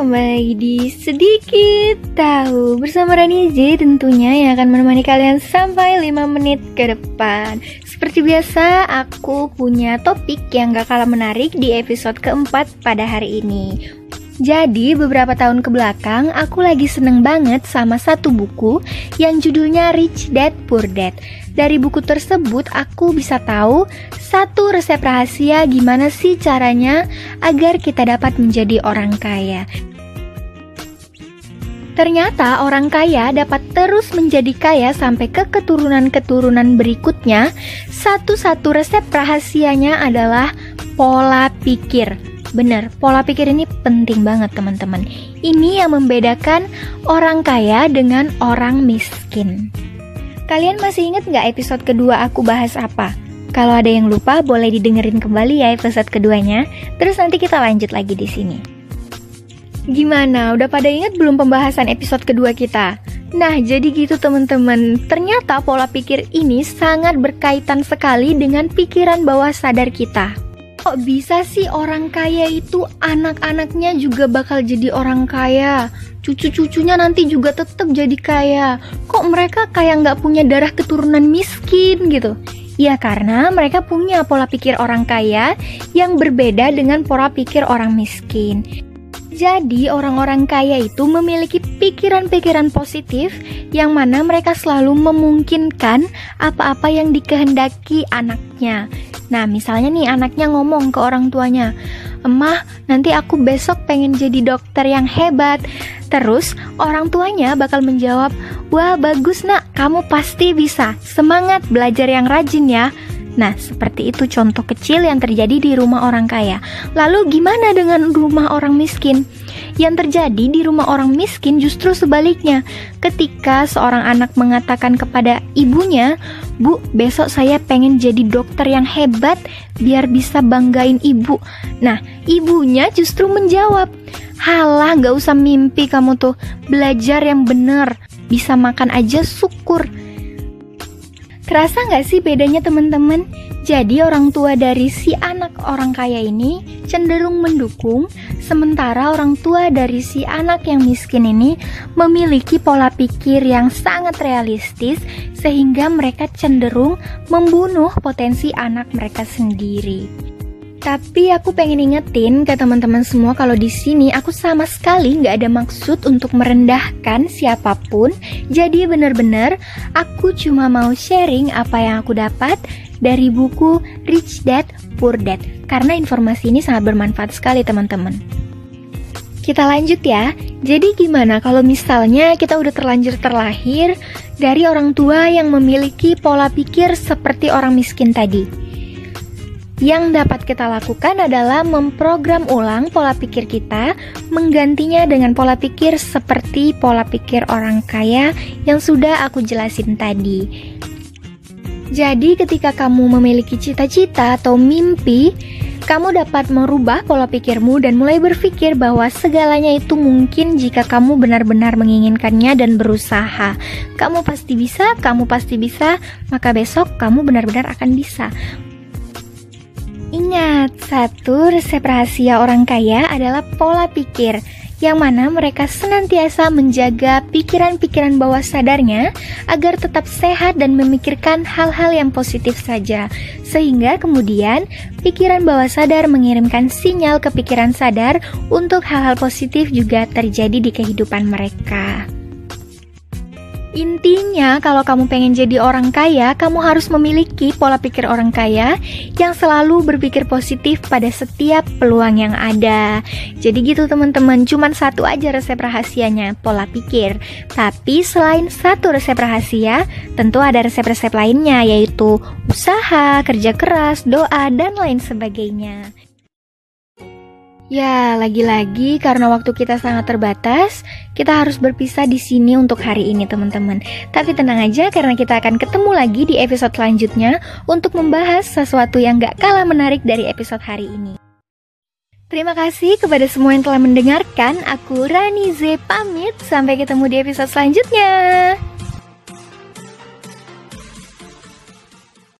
kembali di Sedikit Tahu bersama Rani J tentunya, yang akan menemani kalian sampai 5 menit ke depan. Seperti biasa, aku punya topik yang gak kalah menarik di episode keempat pada hari ini. Jadi beberapa tahun kebelakang aku lagi seneng banget sama satu buku yang judulnya Rich Dad Poor Dad. Dari buku tersebut aku bisa tahu satu resep rahasia gimana sih caranya agar kita dapat menjadi orang kaya. Ternyata orang kaya dapat terus menjadi kaya sampai ke keturunan-keturunan berikutnya. Satu-satu resep rahasianya adalah pola pikir. Bener, pola pikir ini penting banget teman-teman. Ini yang membedakan orang kaya dengan orang miskin. Kalian masih ingat gak episode kedua aku bahas apa? Kalau ada yang lupa boleh didengerin kembali ya episode keduanya. Terus nanti kita lanjut lagi di sini. Gimana? Udah pada ingat belum pembahasan episode kedua kita? Nah, jadi gitu teman-teman. Ternyata pola pikir ini sangat berkaitan sekali dengan pikiran bawah sadar kita. Kok bisa sih orang kaya itu anak-anaknya juga bakal jadi orang kaya? Cucu-cucunya nanti juga tetap jadi kaya. Kok mereka kayak nggak punya darah keturunan miskin gitu? Ya karena mereka punya pola pikir orang kaya yang berbeda dengan pola pikir orang miskin. Jadi orang-orang kaya itu memiliki pikiran-pikiran positif yang mana mereka selalu memungkinkan apa-apa yang dikehendaki anaknya. Nah, misalnya nih anaknya ngomong ke orang tuanya, "Emah, nanti aku besok pengen jadi dokter yang hebat." Terus, orang tuanya bakal menjawab, "Wah, bagus nak, kamu pasti bisa. Semangat, belajar yang rajin ya." Nah, seperti itu contoh kecil yang terjadi di rumah orang kaya. Lalu gimana dengan rumah orang miskin? Yang terjadi di rumah orang miskin justru sebaliknya. Ketika seorang anak mengatakan kepada ibunya, "Bu, besok saya pengen jadi dokter yang hebat biar bisa banggain ibu." Nah, ibunya justru menjawab, "Halah, gak usah mimpi kamu tuh. Belajar yang bener, bisa makan aja syukur." Kerasa nggak sih bedanya teman-teman? Jadi orang tua dari si anak orang kaya ini cenderung mendukung, sementara orang tua dari si anak yang miskin ini memiliki pola pikir yang sangat realistis, sehingga mereka cenderung membunuh potensi anak mereka sendiri. Tapi aku pengen ingetin ke teman-teman semua kalau di sini aku sama sekali nggak ada maksud untuk merendahkan siapapun. Jadi bener-bener aku cuma mau sharing apa yang aku dapat dari buku Rich Dad Poor Dad. Karena informasi ini sangat bermanfaat sekali teman-teman. Kita lanjut ya. Jadi gimana kalau misalnya kita udah terlanjur terlahir dari orang tua yang memiliki pola pikir seperti orang miskin tadi? Yang dapat kita lakukan adalah memprogram ulang pola pikir kita, menggantinya dengan pola pikir seperti pola pikir orang kaya yang sudah aku jelasin tadi. Jadi ketika kamu memiliki cita-cita atau mimpi, kamu dapat merubah pola pikirmu dan mulai berpikir bahwa segalanya itu mungkin jika kamu benar-benar menginginkannya dan berusaha. Kamu pasti bisa, maka besok kamu benar-benar akan bisa. Ingat, satu resep rahasia orang kaya adalah pola pikir, yang mana mereka senantiasa menjaga pikiran-pikiran bawah sadarnya agar tetap sehat dan memikirkan hal-hal yang positif saja. Sehingga kemudian pikiran bawah sadar mengirimkan sinyal ke pikiran sadar untuk hal-hal positif juga terjadi di kehidupan mereka. Intinya kalau kamu pengen jadi orang kaya, kamu harus memiliki pola pikir orang kaya yang selalu berpikir positif pada setiap peluang yang ada. Jadi gitu teman-teman, cuman satu aja resep rahasianya, pola pikir. Tapi selain satu resep rahasia, tentu ada resep-resep lainnya, yaitu usaha, kerja keras, doa, dan lain sebagainya. Ya, lagi-lagi karena waktu kita sangat terbatas, kita harus berpisah di sini untuk hari ini, teman-teman. Tapi tenang aja karena kita akan ketemu lagi di episode selanjutnya untuk membahas sesuatu yang gak kalah menarik dari episode hari ini. Terima kasih kepada semua yang telah mendengarkan. Aku Rani J pamit, sampai ketemu di episode selanjutnya.